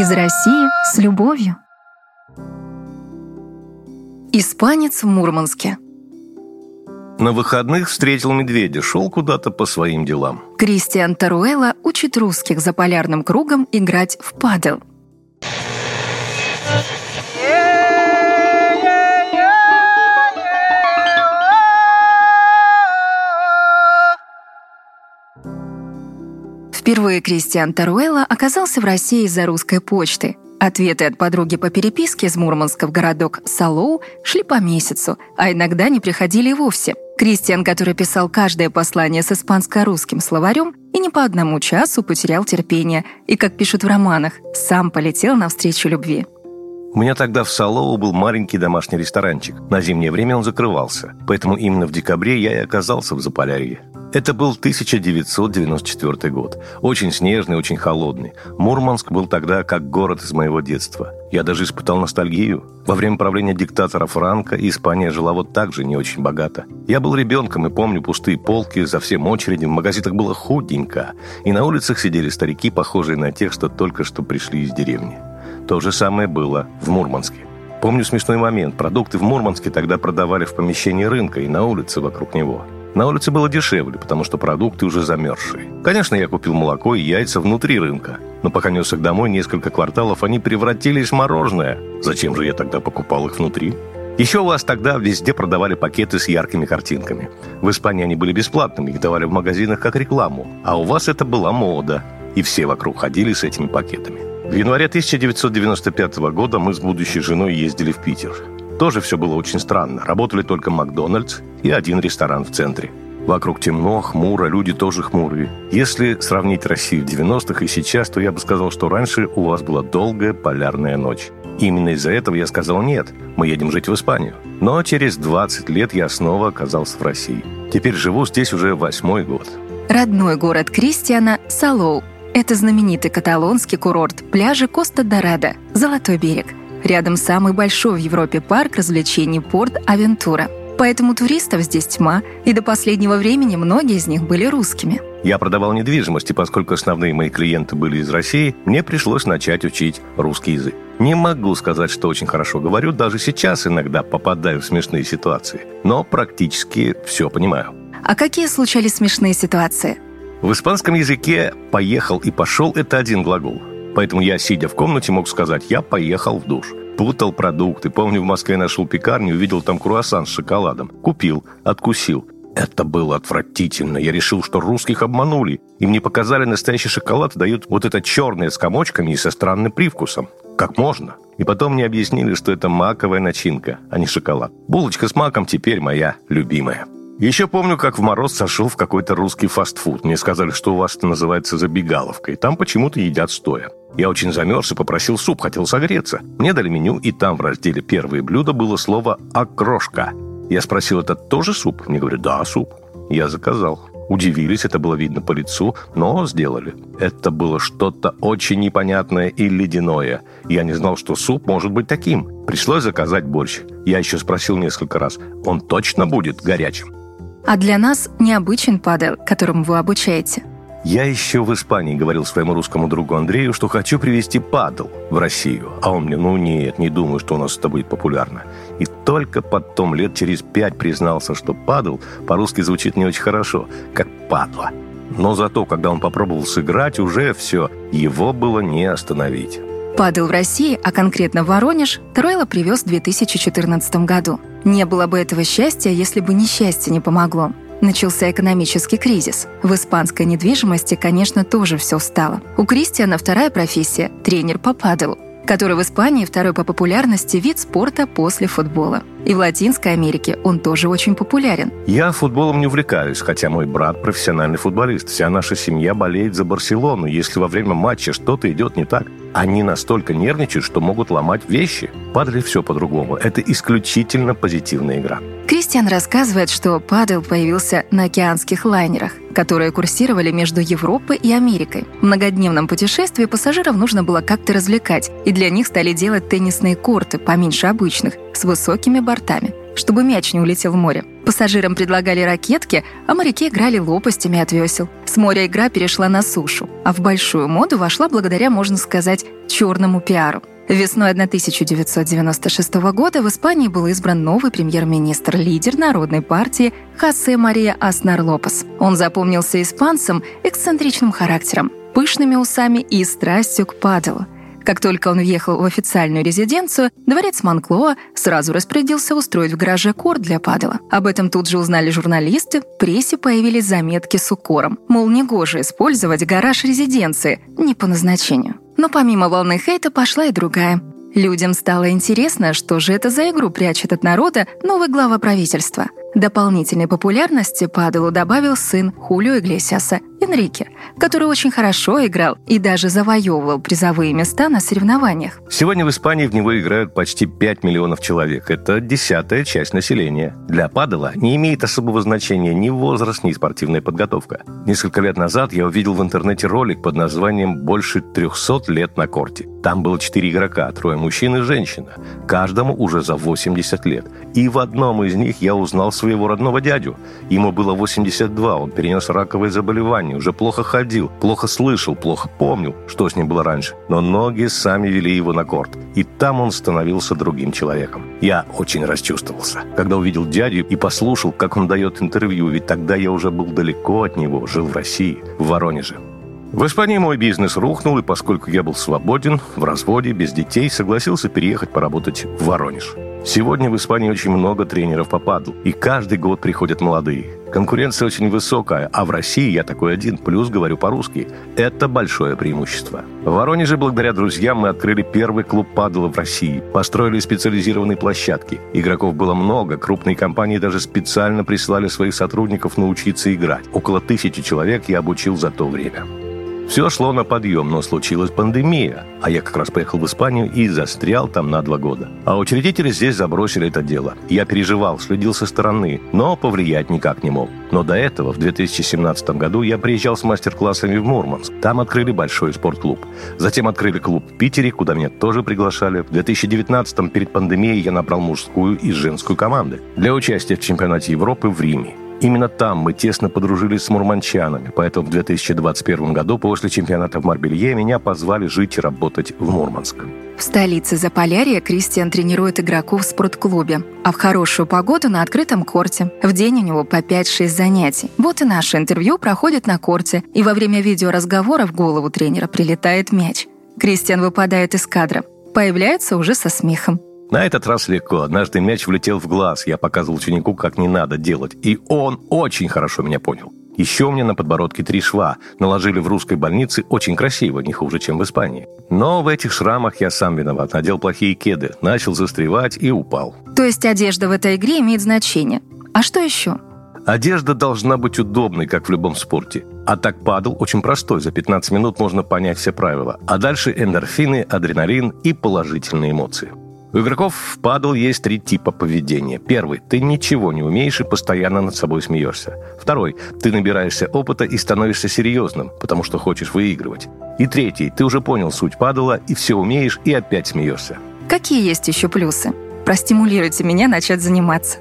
Из России с любовью. Испанец в Мурманске. На выходных встретил медведя, шел куда-то по своим делам. Кристиан Таруелла учит русских за полярным кругом играть в падел. Впервые Кристиан Таруелла оказался в России из-за русской почты. Ответы от подруги по переписке из Мурманска в городок Салоу шли по месяцу, а иногда не приходили и вовсе. Кристиан, который писал каждое послание с испанско-русским словарем, и не по одному часу потерял терпение, и, как пишут в романах, сам полетел навстречу любви. У меня тогда в Салоу был маленький домашний ресторанчик. На зимнее время он закрывался, поэтому именно в декабре я и оказался в Заполярье. Это был 1994 год. Очень снежный, очень холодный. Мурманск был тогда как город из моего детства. Я даже испытал ностальгию. Во время правления диктатора Франко Испания жила вот так же, не очень богато. Я был ребенком и помню пустые полки, за всем очереди, в магазинах было худенько. И на улицах сидели старики, похожие на тех, что только что пришли из деревни. То же самое было в Мурманске. Помню смешной момент. Продукты в Мурманске тогда продавали в помещении рынка и на улице вокруг него. На улице было дешевле, потому что продукты уже замерзшие. Конечно, я купил молоко и яйца внутри рынка, но пока нес их домой несколько кварталов, они превратились в мороженое. Зачем же я тогда покупал их внутри? Еще у вас тогда везде продавали пакеты с яркими картинками. В Испании они были бесплатными, их давали в магазинах как рекламу. А у вас это была мода, и все вокруг ходили с этими пакетами. В январе 1995 года мы с будущей женой ездили в Питер. Тоже все было очень странно. Работали только Макдональдс и один ресторан в центре. Вокруг темно, хмуро, люди тоже хмурые. Если сравнить Россию в 90-х и сейчас, то я бы сказал, что раньше у вас была долгая полярная ночь. Именно из-за этого я сказал «нет, мы едем жить в Испанию». Но через 20 лет я снова оказался в России. Теперь живу здесь уже 8-й год. Родной город Кристиана – Салоу. Это знаменитый каталонский курорт, пляжи Коста-Дорадо, Золотой берег. Рядом самый большой в Европе парк развлечений Порт-Авентура. Поэтому туристов здесь тьма, и до последнего времени многие из них были русскими. Я продавал недвижимость, и поскольку основные мои клиенты были из России, мне пришлось начать учить русский язык. Не могу сказать, что очень хорошо говорю, даже сейчас иногда попадаю в смешные ситуации, но практически все понимаю. А какие случались смешные ситуации? В испанском языке «поехал» и «пошел» — это один глагол. Поэтому я, сидя в комнате, мог сказать «я поехал в душ». Путал продукты. Помню, в Москве нашел пекарню, увидел там круассан с шоколадом. Купил, откусил. Это было отвратительно. Я решил, что русских обманули. И мне показали, настоящий шоколад дают вот это черное с комочками и со странным привкусом. Как можно? И потом мне объяснили, что это маковая начинка, а не шоколад. Булочка с маком теперь моя любимая. Еще помню, как в мороз сошел в какой-то русский фастфуд. Мне сказали, что у вас это называется забегаловка, и там почему-то едят стоя. Я очень замерз и попросил суп, хотел согреться. Мне дали меню, и там в разделе «Первые блюда» было слово «окрошка». Я спросил, это тоже суп? Мне говорят, да, суп. Я заказал. Удивились, это было видно по лицу, но сделали. Это было что-то очень непонятное и ледяное. Я не знал, что суп может быть таким. Пришлось заказать борщ. Я еще спросил несколько раз, он точно будет горячим? А для нас необычен падел, которому вы обучаете. Я еще в Испании говорил своему русскому другу Андрею, что хочу привезти падел в Россию. А он мне, нет, не думаю, что у нас это будет популярно. И только потом, лет через 5, признался, что падел по-русски звучит не очень хорошо, как падла. Но зато, когда он попробовал сыграть, уже все, его было не остановить. Падел в России, а конкретно в Воронеж, Таруелла привез в 2014 году. Не было бы этого счастья, если бы несчастье не помогло. Начался экономический кризис. В испанской недвижимости, конечно, тоже все встало. У Кристиана вторая профессия – тренер по паделу, который в Испании второй по популярности вид спорта после футбола. И в Латинской Америке он тоже очень популярен. Я футболом не увлекаюсь, хотя мой брат – профессиональный футболист. Вся наша семья болеет за Барселону. Если во время матча что-то идет не так, они настолько нервничают, что могут ломать вещи. Падель все по-другому. Это исключительно позитивная игра. Кристиан рассказывает, что падел появился на океанских лайнерах, которые курсировали между Европой и Америкой. В многодневном путешествии пассажиров нужно было как-то развлекать, и для них стали делать теннисные корты, поменьше обычных, с высокими бортами, чтобы мяч не улетел в море. Пассажирам предлагали ракетки, а моряки играли лопастями от весел. С моря игра перешла на сушу, а в большую моду вошла благодаря, можно сказать, черному пиару. Весной 1996 года в Испании был избран новый премьер-министр, лидер Народной партии Хосе Мария Аснар Лопес. Он запомнился испанцам эксцентричным характером, пышными усами и страстью к паделу. Как только он въехал в официальную резиденцию, дворец Монклоа сразу распорядился устроить в гараже корт для падела. Об этом тут же узнали журналисты, в прессе появились заметки с укором. Мол, негоже использовать гараж резиденции, не по назначению. Но помимо волны хейта пошла и другая. Людям стало интересно, что же это за игру прячет от народа новый глава правительства. Дополнительной популярности паделу добавил сын Хулио Иглесиаса, Инрике, который очень хорошо играл и даже завоевывал призовые места на соревнованиях. Сегодня в Испании в него играют почти 5 миллионов человек. Это 10% населения. Для падела не имеет особого значения ни возраст, ни спортивная подготовка. Несколько лет назад я увидел в интернете ролик под названием «Больше 300 лет на корте». Там было 4 игрока, 3 мужчин и женщина. Каждому уже за 80 лет. И в одном из них я узнал своего родного дядю. Ему было 82, он перенес раковое заболевание, уже плохо ходил, плохо слышал, плохо помнил, что с ним было раньше. Но ноги сами вели его на корт. И там он становился другим человеком. Я очень расчувствовался, когда увидел дядю и послушал, как он дает интервью, ведь тогда я уже был далеко от него, жил в России, в Воронеже. В Испании мой бизнес рухнул, и поскольку я был свободен, в разводе, без детей, согласился переехать поработать в Воронеж. Сегодня в Испании очень много тренеров по паделу, и каждый год приходят молодые. Конкуренция очень высокая, а в России я такой один, плюс говорю по-русски. Это большое преимущество. В Воронеже, благодаря друзьям, мы открыли первый клуб падела в России. Построили специализированные площадки. Игроков было много, крупные компании даже специально прислали своих сотрудников научиться играть. Около 1000 человек я обучил за то время. Все шло на подъем, но случилась пандемия, а я как раз поехал в Испанию и застрял там на 2 года. А учредители здесь забросили это дело. Я переживал, следил со стороны, но повлиять никак не мог. Но до этого, в 2017 году, я приезжал с мастер-классами в Мурманск. Там открыли большой спортклуб. Затем открыли клуб в Питере, куда меня тоже приглашали. В 2019-м, перед пандемией, я набрал мужскую и женскую команды для участия в чемпионате Европы в Риме. Именно там мы тесно подружились с мурманчанами, поэтому в 2021 году после чемпионата в Марбелье меня позвали жить и работать в Мурманск. В столице Заполярья Кристиан тренирует игроков в спортклубе, а в хорошую погоду на открытом корте. В день у него по 5-6 занятий. Вот и наше интервью проходит на корте, и во время видеоразговора в голову тренера прилетает мяч. Кристиан выпадает из кадра, появляется уже со смехом. На этот раз легко. Однажды мяч влетел в глаз. Я показывал ученику, как не надо делать. И он очень хорошо меня понял. Еще у меня на подбородке 3 шва. Наложили в русской больнице очень красиво, не хуже, чем в Испании. Но в этих шрамах я сам виноват. Надел плохие кеды, начал застревать и упал. То есть одежда в этой игре имеет значение. А что еще? Одежда должна быть удобной, как в любом спорте. А так падел очень простой, за 15 минут можно понять все правила. А дальше эндорфины, адреналин и положительные эмоции. У игроков в падел есть 3 типа поведения. Первый – ты ничего не умеешь и постоянно над собой смеешься. Второй – ты набираешься опыта и становишься серьезным, потому что хочешь выигрывать. И третий – ты уже понял суть падела и все умеешь и опять смеешься. Какие есть еще плюсы? Простимулируйте меня начать заниматься.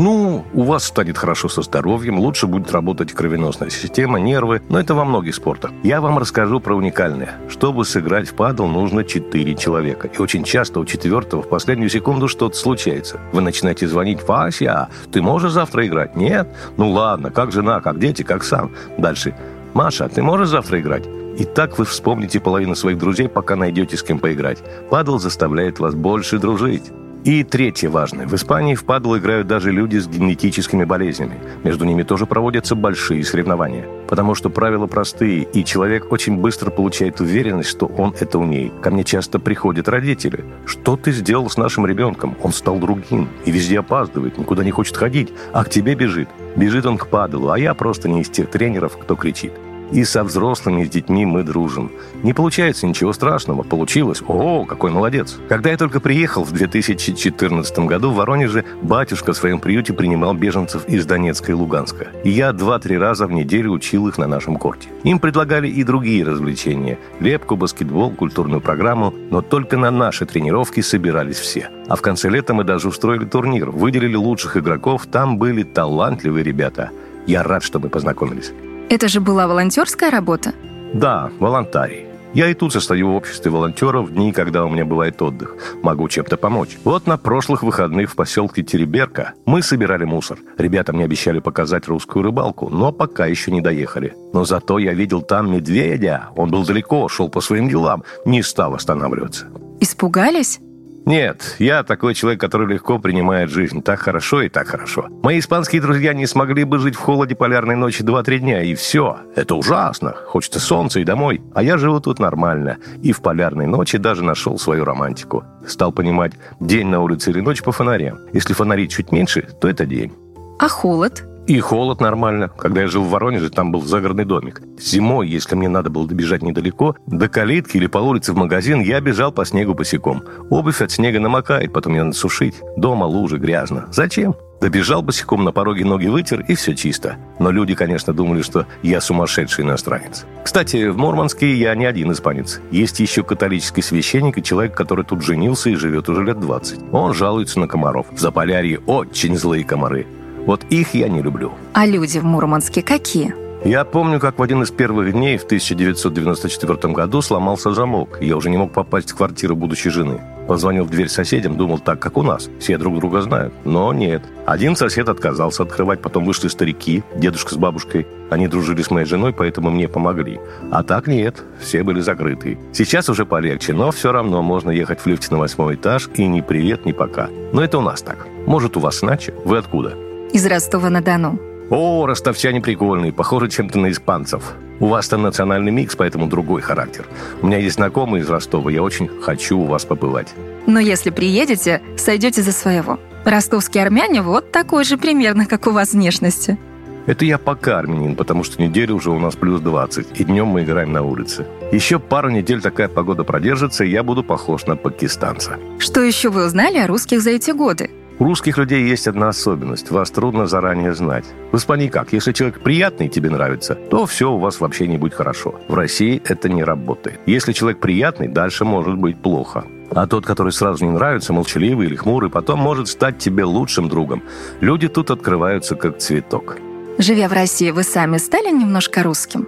У вас станет хорошо со здоровьем, лучше будет работать кровеносная система, нервы, но это во многих спортах. Я вам расскажу про уникальное. Чтобы сыграть в падел, нужно 4 человека. И очень часто у 4-го в последнюю секунду что-то случается. Вы начинаете звонить: «Вася, ты можешь завтра играть?» «Нет». «Ну ладно, как жена, как дети, как сам?» Дальше: «Маша, ты можешь завтра играть?» И так вы вспомните половину своих друзей, пока найдете с кем поиграть. Падел заставляет вас больше дружить. И третье важное. В Испании в падел играют даже люди с генетическими болезнями. Между ними тоже проводятся большие соревнования. Потому что правила простые, и человек очень быстро получает уверенность, что он это умеет. Ко мне часто приходят родители. «Что ты сделал с нашим ребенком? Он стал другим и везде опаздывает, никуда не хочет ходить, а к тебе бежит. Бежит он к паделу, а я просто не из тех тренеров, кто кричит». И со взрослыми, и с детьми мы дружим. Не получается ничего страшного. Получилось. О, какой молодец. Когда я только приехал в 2014 году в Воронеже, батюшка в своем приюте принимал беженцев из Донецка и Луганска. И я 2-3 раза в неделю учил их на нашем корте. Им предлагали и другие развлечения. Лепку, баскетбол, культурную программу. Но только на наши тренировки собирались все. А в конце лета мы даже устроили турнир. Выделили лучших игроков. Там были талантливые ребята. Я рад, что мы познакомились. Это же была волонтерская работа? Да, волонтарий. Я и тут состою в обществе волонтеров в дни, когда у меня бывает отдых. Могу чем-то помочь. Вот на прошлых выходных в поселке Териберка мы собирали мусор. Ребята мне обещали показать русскую рыбалку, но пока еще не доехали. Но зато я видел там медведя. Он был далеко, шел по своим делам, не стал останавливаться. Испугались? Нет, я такой человек, который легко принимает жизнь. Так хорошо и так хорошо. Мои испанские друзья не смогли бы жить в холоде полярной ночи 2-3 дня, и все. Это ужасно. Хочется солнца и домой. А я живу тут нормально. И в полярной ночи даже нашел свою романтику. Стал понимать, день на улице или ночь по фонарям. Если фонари чуть меньше, то это день. А холод? И холод нормально. Когда я жил в Воронеже, там был загородный домик. Зимой, если мне надо было добежать недалеко, до калитки или по улице в магазин, я бежал по снегу босиком. Обувь от снега намокает, потом ее надо сушить. Дома лужи, грязно. Зачем? Добежал босиком, на пороге ноги вытер, и все чисто. Но люди, конечно, думали, что я сумасшедший иностранец. Кстати, в Мурманске я не один испанец. Есть еще католический священник и человек, который тут женился и живет уже лет 20. Он жалуется на комаров. В Заполярье очень злые комары. Вот их я не люблю. А люди в Мурманске какие? Я помню, как в один из первых дней в 1994 году сломался замок. Я уже не мог попасть в квартиру будущей жены. Позвонил в дверь соседям, думал, так, как у нас. Все друг друга знают. Но нет. Один сосед отказался открывать, потом вышли старики, дедушка с бабушкой. Они дружили с моей женой, поэтому мне помогли. А так нет, все были закрыты. Сейчас уже полегче, но все равно можно ехать в лифте на 8 этаж и ни привет, ни пока. Но это у нас так. Может, у вас иначе? Вы откуда? Из Ростова-на-Дону. О, ростовчане прикольные, похожи чем-то на испанцев. У вас там национальный микс, поэтому другой характер. У меня есть знакомые из Ростова, я очень хочу у вас побывать. Но если приедете, сойдете за своего. Ростовские армяне вот такой же примерно, как у вас внешности. Это я пока армянин, потому что неделю уже у нас плюс 20, и днем мы играем на улице. Еще пару недель такая погода продержится, и я буду похож на пакистанца. Что еще вы узнали о русских за эти годы? У русских людей есть одна особенность. Вас трудно заранее знать. В Испании как? Если человек приятный и тебе нравится, то все у вас вообще не будет хорошо. В России это не работает. Если человек приятный, дальше может быть плохо. А тот, который сразу не нравится, молчаливый или хмурый, потом может стать тебе лучшим другом. Люди тут открываются как цветок. Живя в России, вы сами стали немножко русским?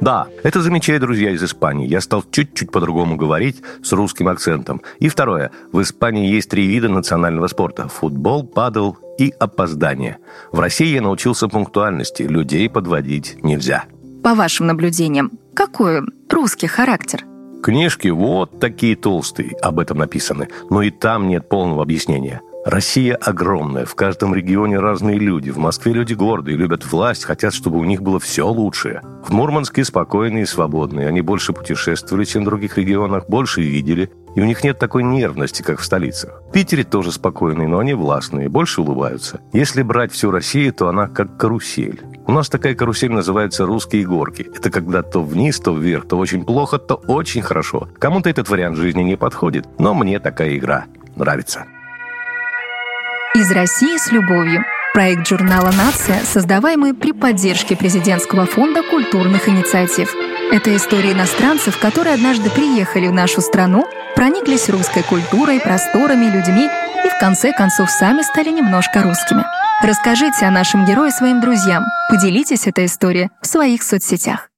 Да, это замечают друзья из Испании. Я стал чуть-чуть по-другому говорить с русским акцентом. И второе. В Испании есть 3 вида национального спорта. Футбол, падел и опоздание. В России я научился пунктуальности. Людей подводить нельзя. По вашим наблюдениям, какой русский характер? Книжки вот такие толстые, об этом написаны. Но и там нет полного объяснения. Россия огромная, в каждом регионе разные люди. В Москве люди гордые, любят власть, хотят, чтобы у них было все лучшее. В Мурманске спокойные и свободные. Они больше путешествовали, чем в других регионах, больше видели. И у них нет такой нервности, как в столицах. В Питере тоже спокойные, но они властные, больше улыбаются. Если брать всю Россию, то она как карусель. У нас такая карусель называется «русские горки». Это когда то вниз, то вверх, то очень плохо, то очень хорошо. Кому-то этот вариант жизни не подходит, но мне такая игра нравится. «Из России с любовью» – проект журнала «Нация», создаваемый при поддержке Президентского фонда культурных инициатив. Это истории иностранцев, которые однажды приехали в нашу страну, прониклись русской культурой, просторами, людьми и в конце концов сами стали немножко русскими. Расскажите о нашем герое своим друзьям, поделитесь этой историей в своих соцсетях.